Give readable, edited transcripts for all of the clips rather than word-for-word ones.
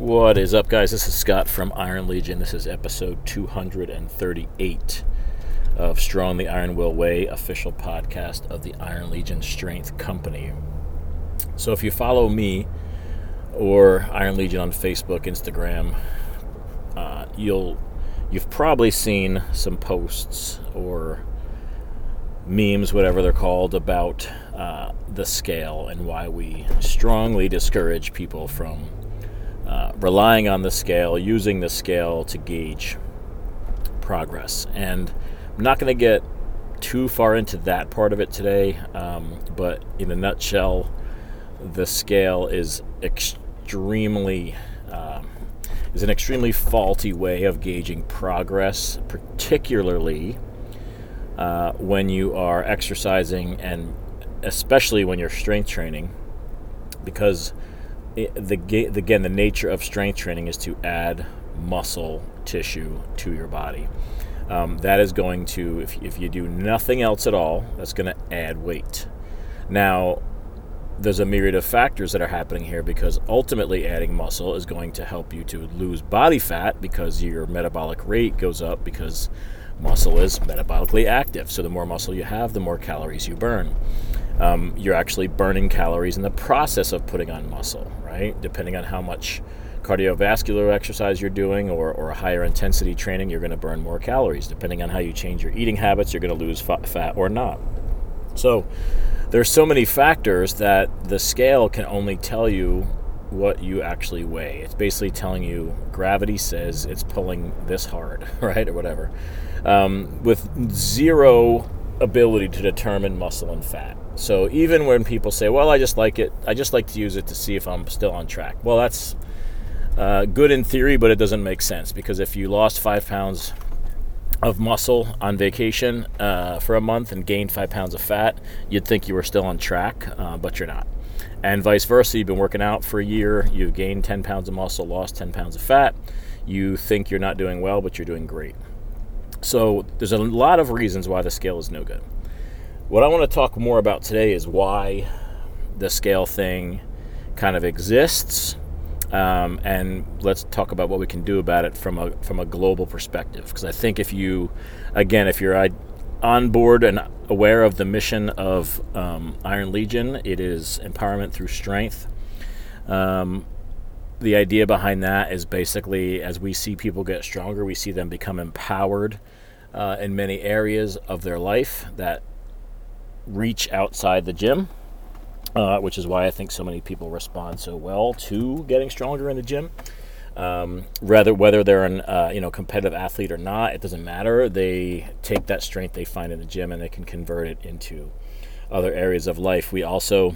What is up, guys? This is Scott from Iron Legion. This is episode 238 of Strong the Iron Will Way, official podcast of the Iron Legion Strength Company. So if you follow me or Iron Legion on Facebook, Instagram, you've probably seen some posts or memes, whatever they're called, about the scale and why we strongly discourage people from relying on the scale, using the scale to gauge progress. And I'm not going to get too far into that part of it today, but in a nutshell, the scale is an extremely faulty way of gauging progress, particularly when you are exercising and especially when you're strength training, because the nature of strength training is to add muscle tissue to your body. That is going to, if you do nothing else at all, that's going to add weight. Now, there's a myriad of factors that are happening here, because ultimately adding muscle is going to help you to lose body fat because your metabolic rate goes up because muscle is metabolically active. So the more muscle you have, the more calories you burn. You're actually burning calories in the process of putting on muscle, right? Depending on how much cardiovascular exercise you're doing or higher intensity training, you're going to burn more calories. Depending on how you change your eating habits, you're going to lose fat or not. So there's so many factors that the scale can only tell you what you actually weigh. It's basically telling you gravity says it's pulling this hard, right, or whatever, with zero ability to determine muscle and fat. So even when people say, well, I just like to use it to see if I'm still on track. Well, that's good in theory, but it doesn't make sense, because if you lost 5 pounds of muscle on vacation for a month and gained 5 pounds of fat, you'd think you were still on track, but you're not. And vice versa, you've been working out for a year, you've gained 10 pounds of muscle, lost 10 pounds of fat, you think you're not doing well, but you're doing great. So there's a lot of reasons why the scale is no good. What I want to talk more about today is why the scale thing kind of exists, and let's talk about what we can do about it from a global perspective. Because I think if you're on board and aware of the mission of Iron Legion, it is empowerment through strength. The idea behind that is basically, as we see people get stronger, we see them become empowered in many areas of their life that reach outside the gym, which is why I think so many people respond so well to getting stronger in the gym. Whether they're an competitive athlete or not, it doesn't matter. They take that strength they find in the gym and they can convert it into other areas of life. We also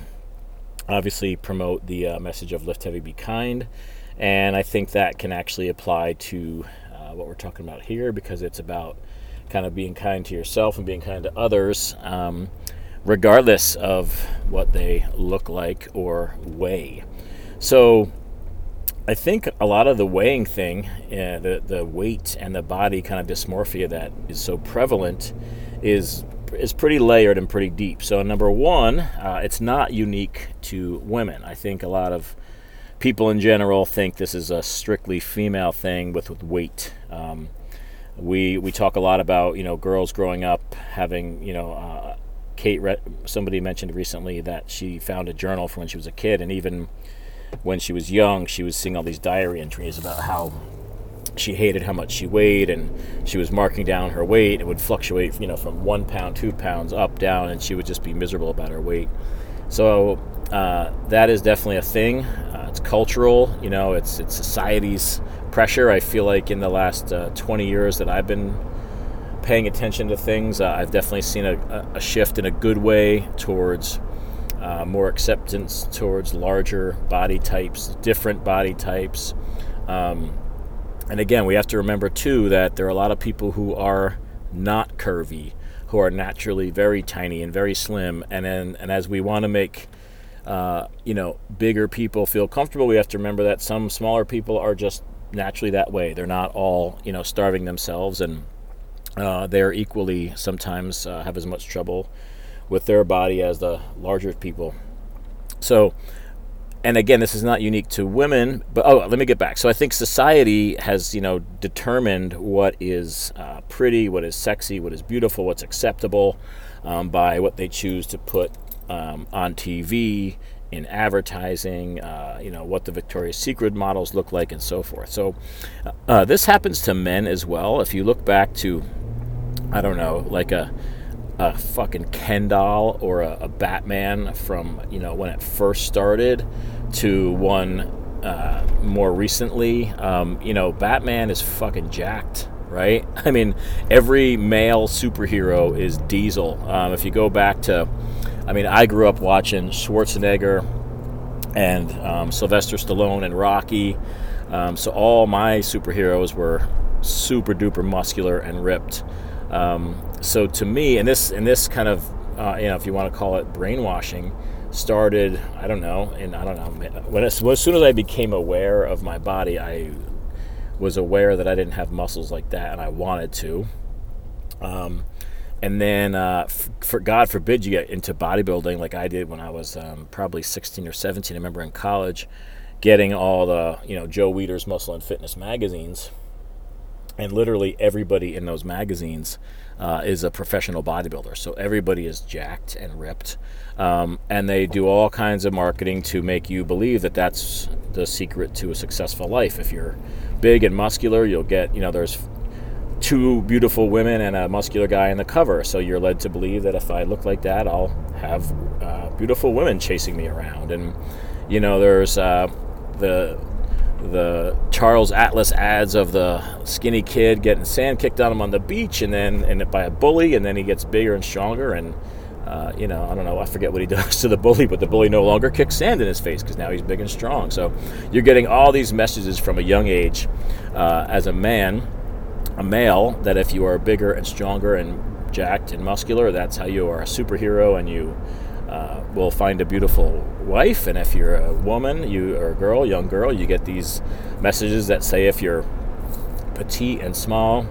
obviously promote the message of lift heavy, be kind, and I think that can actually apply to what we're talking about here, because it's about kind of being kind to yourself and being kind to others, regardless of what they look like or weigh. So I think a lot of the weighing thing, the weight and the body kind of dysmorphia that is so prevalent is pretty layered and pretty deep. So number one, it's not unique to women. I think a lot of people in general think this is a strictly female thing with weight. We talk a lot about, girls growing up having, somebody mentioned recently that she found a journal from when she was a kid, and even when she was young, she was seeing all these diary entries about how she hated how much she weighed, and she was marking down her weight. It would fluctuate, from 1 pound, 2 pounds, up, down, and she would just be miserable about her weight. So that is definitely a thing. It's cultural, it's society's pressure. I feel like in the last 20 years that I've been paying attention to things, I've definitely seen a shift in a good way towards more acceptance towards larger body types, different body types. And again, we have to remember, too, that there are a lot of people who are not curvy, who are naturally very tiny and very slim. And as we want to make, bigger people feel comfortable, we have to remember that some smaller people are just naturally that way. They're not all, starving themselves. And they're equally sometimes have as much trouble with their body as the larger people. So And again, this is not unique to women, but let me get back. So I think society has, determined what is pretty, what is sexy, what is beautiful, what's acceptable by what they choose to put on TV, in advertising, what the Victoria's Secret models look like and so forth. So this happens to men as well. If you look back to, like a fucking Ken doll or a Batman from when it first started to one more recently, Batman is fucking jacked, right? I mean, every male superhero is diesel. If you go back to, I grew up watching Schwarzenegger and Sylvester Stallone and Rocky, so all my superheroes were super duper muscular and ripped. So to me, and this kind of, if you want to call it brainwashing, started, as soon as I became aware of my body, I was aware that I didn't have muscles like that, and I wanted to. And then, for God forbid you get into bodybuilding like I did when I was probably 16 or 17. I remember in college getting all the, Joe Weider's Muscle and Fitness magazines. And literally everybody in those magazines is a professional bodybuilder. So everybody is jacked and ripped. And they do all kinds of marketing to make you believe that that's the secret to a successful life. If you're big and muscular, you'll get, there's two beautiful women and a muscular guy in the cover. So you're led to believe that if I look like that, I'll have beautiful women chasing me around. And, there's the Charles Atlas ads of the skinny kid getting sand kicked on him on the beach and by a bully, and then he gets bigger and stronger, and I forget what he does to the bully, but the bully no longer kicks sand in his face because now he's big and strong. So you're getting all these messages from a young age as a male, that if you are bigger and stronger and jacked and muscular, that's how you are a superhero, and you will find a beautiful wife. And if you're a woman, young girl, you get these messages that say if you're petite and small,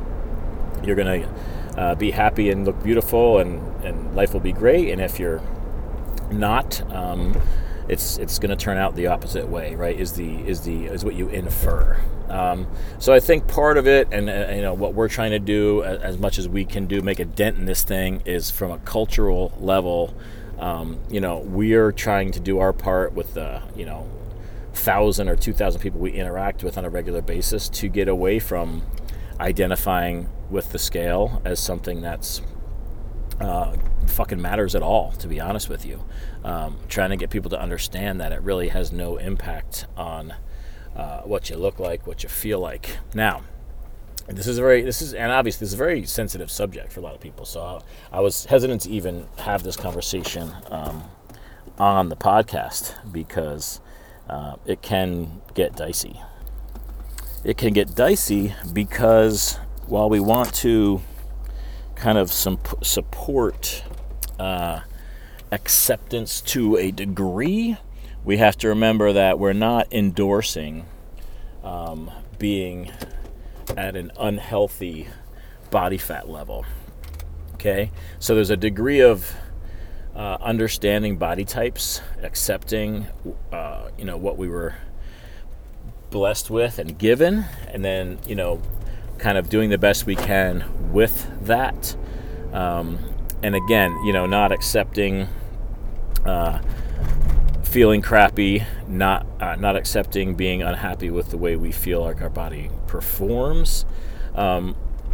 you're gonna be happy and look beautiful, and life will be great. And if you're not, it's gonna turn out the opposite way, right? Is what you infer. So I think part of it, and what we're trying to do as much as we can do, make a dent in this thing, is from a cultural level. We're trying to do our part with the 1,000 or 2,000 people we interact with on a regular basis to get away from identifying with the scale as something that's fucking matters at all, to be honest with you. Trying to get people to understand that it really has no impact on what you look like, what you feel like. Now, this is a very sensitive subject for a lot of people. So I was hesitant to even have this conversation on the podcast because it can get dicey. It can get dicey because while we want to kind of support acceptance to a degree, we have to remember that we're not endorsing being at an unhealthy body fat level. Okay, so there's a degree of understanding body types, accepting what we were blessed with and given, and then kind of doing the best we can with that, and again not accepting feeling crappy, not accepting being unhappy with the way we feel like our body performs.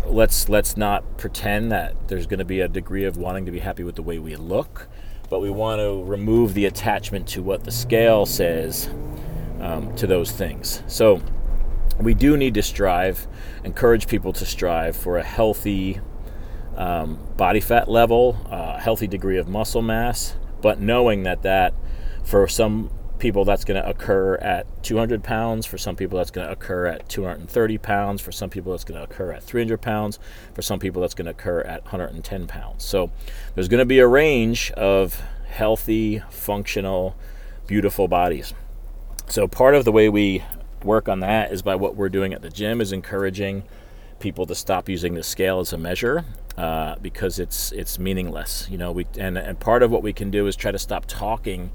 Let's not pretend that there's going to be a degree of wanting to be happy with the way we look, but we want to remove the attachment to what the scale says to those things. So we do need to encourage people to strive for a healthy body fat level, a healthy degree of muscle mass, but knowing that for some people that's going to occur at 200 pounds, for some people that's going to occur at 230 pounds, for some people that's going to occur at 300 pounds, for some people that's going to occur at 110 pounds. So there's going to be a range of healthy, functional, beautiful bodies. So part of the way we work on that is by what we're doing at the gym is encouraging people to stop using the scale as a measure because it's meaningless. We and part of what we can do is try to stop talking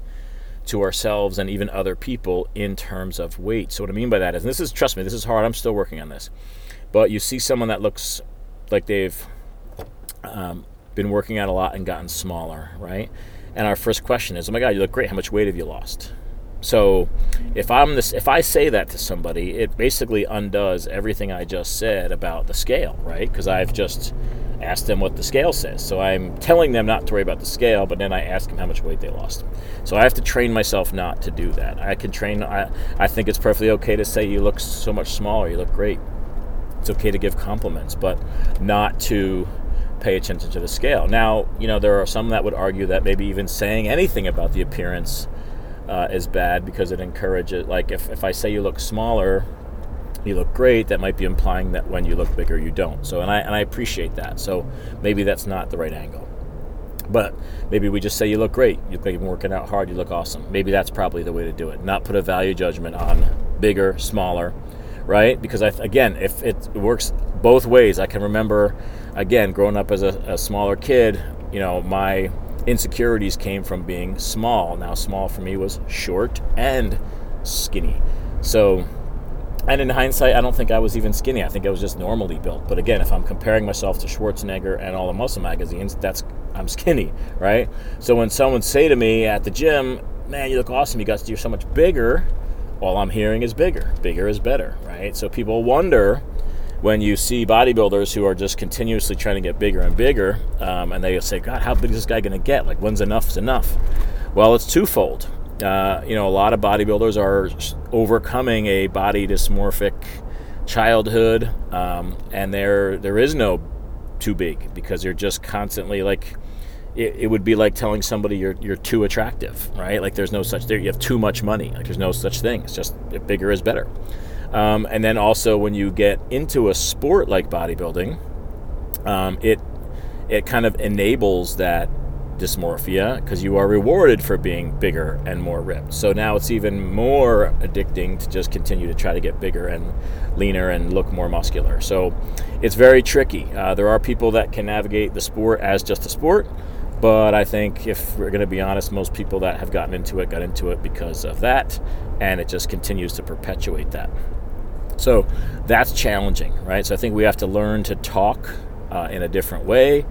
to ourselves and even other people in terms of weight. So what I mean by that is, and this is, trust me, this is hard, I'm still working on this, but you see someone that looks like they've been working out a lot and gotten smaller, right? And our first question is, oh my God, you look great, how much weight have you lost? So if I say that to somebody, it basically undoes everything I just said about the scale, right? Because I've just asked them what the scale says. So I'm telling them not to worry about the scale, but then I ask them how much weight they lost. So I have to train myself not to do that. I think it's perfectly okay to say you look so much smaller, you look great. It's okay to give compliments, but not to pay attention to the scale. Now, you know, there are some that would argue that maybe even saying anything about the appearance is bad, because it encourages, like if I say you look smaller, you look great, that might be implying that when you look bigger you don't. So and I appreciate that. So maybe that's not the right angle. But maybe we just say you look great, you look like you've been working out hard, you look awesome. Maybe that's probably the way to do it. Not put a value judgment on bigger, smaller, right? Because again, if it works both ways. I can remember, again, growing up as a smaller kid, you know, my insecurities came from being small. Now, small for me was short and skinny. So, and in hindsight, I don't think I was even skinny. I think I was just normally built. But again, if I'm comparing myself to Schwarzenegger and all the muscle magazines, I'm skinny, right? So when someone say to me at the gym, man, you look awesome, you're so much bigger, all I'm hearing is bigger. Bigger is better, right? So people wonder when you see bodybuilders who are just continuously trying to get bigger and bigger, and they say, God, how big is this guy going to get? Like, when's enough is enough? Well, it's twofold. You know, a lot of bodybuilders are overcoming a body dysmorphic childhood, and there is no too big, because you're just constantly like, it would be like telling somebody you're too attractive, right? Like there's no such thing. You have too much money. Like there's no such thing. It's just bigger is better. And then also when you get into a sport like bodybuilding, it kind of enables that dysmorphia, because you are rewarded for being bigger and more ripped. So now it's even more addicting to just continue to try to get bigger and leaner and look more muscular. So it's very tricky. There are people that can navigate the sport as just a sport, but I think if we're going to be honest, most people that have gotten into it got into it because of that, and it just continues to perpetuate that. So that's challenging, right? So I think we have to learn to talk in a different way.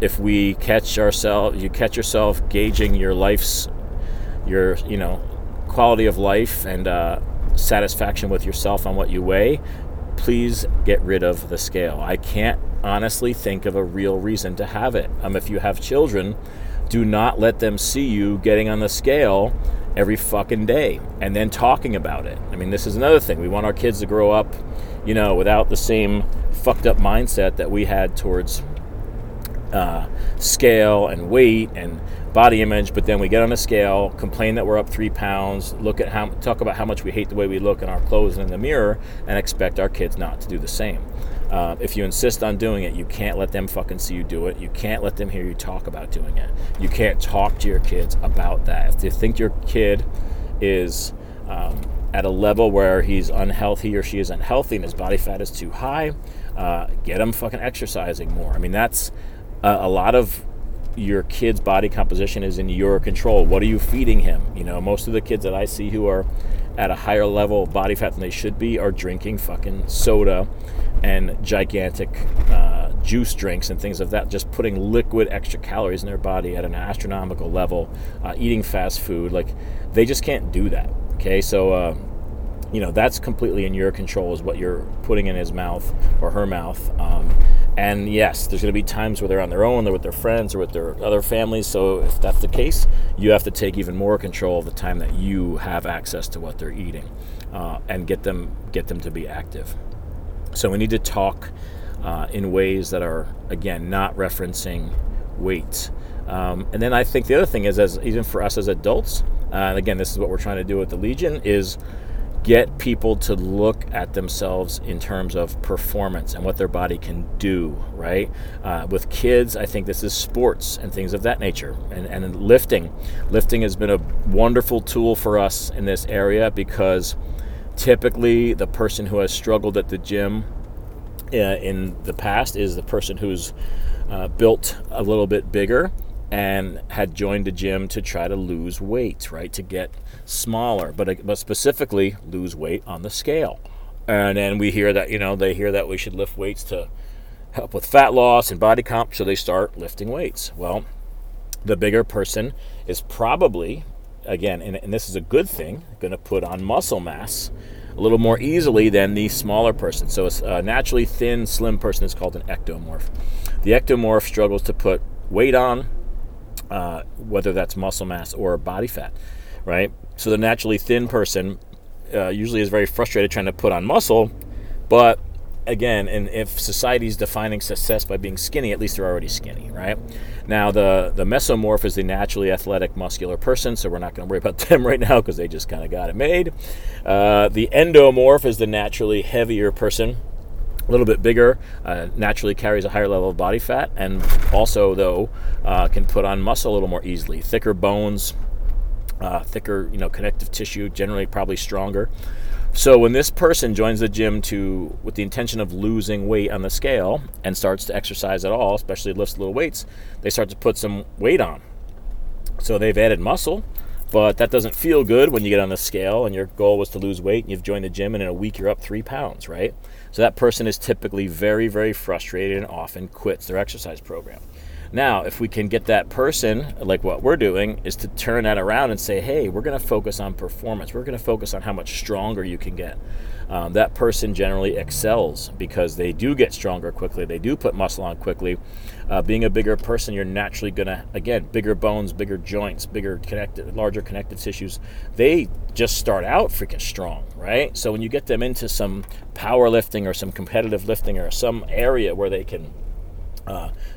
If we catch yourself gauging your you know, quality of life and satisfaction with yourself on what you weigh, please get rid of the scale. I can't honestly think of a real reason to have it. If you have children, do not let them see you getting on the scale every fucking day and then talking about it. I mean, this is another thing. We want our kids to grow up, you know, without the same fucked up mindset that we had towards scale and weight and body image. But then we get on a scale, complain that we're up 3 pounds, talk about how much we hate the way we look in our clothes and in the mirror, and expect our kids not to do the same. If you insist on doing it, you can't let them fucking see you do it. You can't let them hear you talk about doing it. You can't talk to your kids about that. If they think your kid is at a level where he's unhealthy, he or she is unhealthy, and his body fat is too high, get him fucking exercising more. I mean, that's a lot of your kid's body composition is in your control. What are you feeding him? You know, most of the kids that I see who are at a higher level of body fat than they should be are drinking fucking soda and gigantic juice drinks and things of that, just putting liquid extra calories in their body at an astronomical level, eating fast food. Like, they just can't do that, okay? So, you know, that's completely in your control, is what you're putting in his mouth or her mouth. And yes, there's going to be times where they're on their own, they're with their friends or with their other families. So if that's the case, you have to take even more control of the time that you have access to what they're eating, and get them to be active. So we need to talk in ways that are, again, not referencing weight. And then I think the other thing is, as even for us as adults, and again, this is what we're trying to do with the Legion, is get people to look at themselves in terms of performance and what their body can do, right? With kids, I think this is sports and things of that nature, and lifting. Lifting has been a wonderful tool for us in this area, because typically the person who has struggled at the gym in the past is the person who's built a little bit bigger, and had joined the gym to try to lose weight, right, to get smaller, but specifically lose weight on the scale. And then we hear that, they hear that we should lift weights to help with fat loss and body comp, so they start lifting weights. Well, the bigger person is probably, again, and this is a good thing, going to put on muscle mass a little more easily than the smaller person. So a naturally thin, slim person is called an ectomorph. The ectomorph struggles to put weight on, whether that's muscle mass or body fat, right? So the naturally thin person usually is very frustrated trying to put on muscle, but again, and if society is defining success by being skinny, at least they're already skinny, right? Now, the mesomorph is the naturally athletic muscular person, so we're not going to worry about them right now because they just kind of got it made. The endomorph is the naturally heavier person, a little bit bigger, naturally carries a higher level of body fat, and also, though, can put on muscle a little more easily. Thicker bones, thicker, connective tissue, generally probably stronger. So when this person joins the gym with the intention of losing weight on the scale and starts to exercise at all, especially lifts little weights, they start to put some weight on. So they've added muscle, but that doesn't feel good when you get on the scale and your goal was to lose weight and you've joined the gym and in a week you're up 3 pounds, right? So that person is typically very, very frustrated and often quits their exercise program. Now, if we can get that person, like what we're doing, is to turn that around and say, hey, we're going to focus on performance. We're going to focus on how much stronger you can get. That person generally excels because they do get stronger quickly. They do put muscle on quickly. Being a bigger person, you're naturally going to, again, bigger bones, bigger joints, larger connective tissues. They just start out freaking strong, right? So when you get them into some powerlifting or some competitive lifting or some area where they can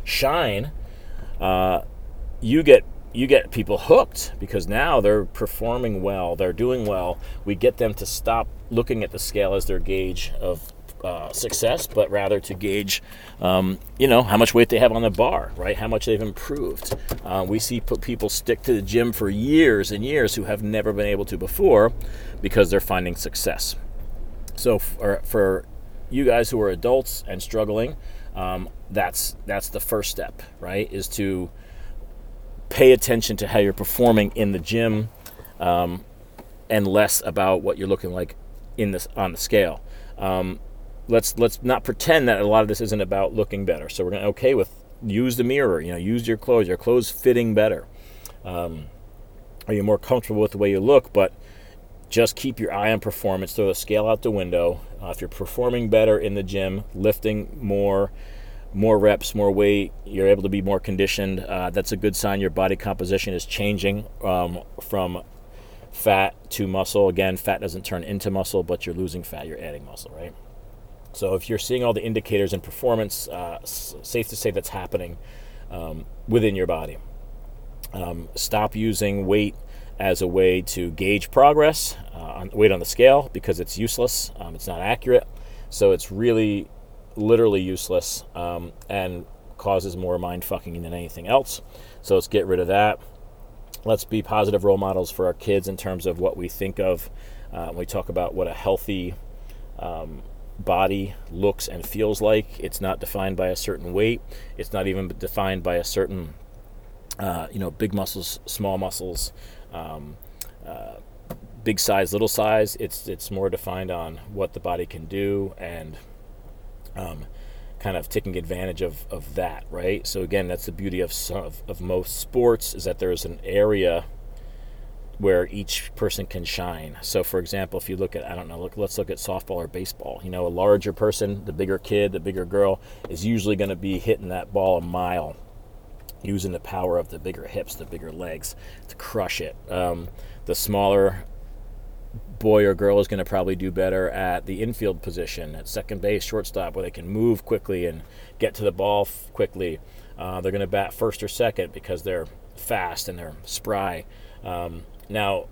shine, you get people hooked because now they're performing well, they're doing well. We get them to stop looking at the scale as their gauge of success, but rather to gauge, how much weight they have on the bar, right? How much they've improved. We see people stick to the gym for years and years who have never been able to before because they're finding success. So for you guys who are adults and struggling, that's the first step, right? Is to pay attention to how you're performing in the gym, and less about what you're looking like on the scale. Let's not pretend that a lot of this isn't about looking better. So we're gonna use the mirror. Use your clothes fitting better. Are you more comfortable with the way you look? But just keep your eye on performance. Throw the scale out the window. If you're performing better in the gym, lifting more reps, more weight, you're able to be more conditioned. That's a good sign your body composition is changing from fat to muscle. Again, fat doesn't turn into muscle, but you're losing fat, you're adding muscle, right? So if you're seeing all the indicators in performance, safe to say that's happening within your body. Stop using weight as a way to gauge progress, weight on the scale, because it's useless. It's not accurate. So it's really literally useless and causes more mind fucking than anything else. So let's get rid of that. Let's be positive role models for our kids in terms of what we think of when we talk about what a healthy body looks and feels like. It's not defined by a certain weight. It's not even defined by a certain big muscles, small muscles, big size, little size. It's more defined on what the body can do and kind of taking advantage of that, right? So again, that's the beauty of most sports, is that there's an area where each person can shine. So for example, if you look at, let's look at softball or baseball. A larger person, the bigger kid, the bigger girl is usually going to be hitting that ball a mile, using the power of the bigger hips, the bigger legs to crush it. The smaller boy or girl is going to probably do better at the infield position, at second base, shortstop, where they can move quickly and get to the ball quickly. They're going to bat first or second because they're fast and they're spry. Now,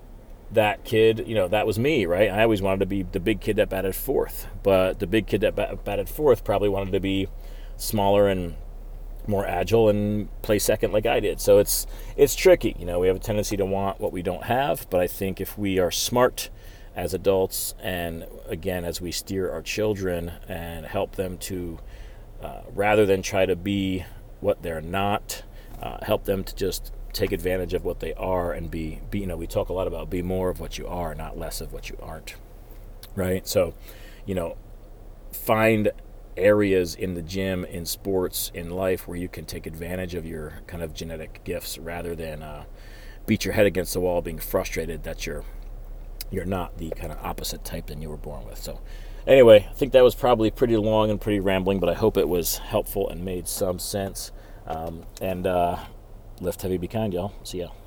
that kid, that was me, right? I always wanted to be the big kid that batted fourth, but the big kid that batted fourth probably wanted to be smaller and more agile and play second like I did. So it's tricky. We have a tendency to want what we don't have, but I think if we are smart as adults, and again, as we steer our children and help them to rather than try to be what they're not, help them to just take advantage of what they are and be, you know, we talk a lot about be more of what you are, not less of what you aren't, right? So, you know, find areas in the gym, in sports, in life where you can take advantage of your kind of genetic gifts rather than beat your head against the wall being frustrated that you're not the kind of opposite type than you were born with. So anyway, I think that was probably pretty long and pretty rambling, but I hope it was helpful and made some sense. Lift heavy, be kind, y'all. See ya.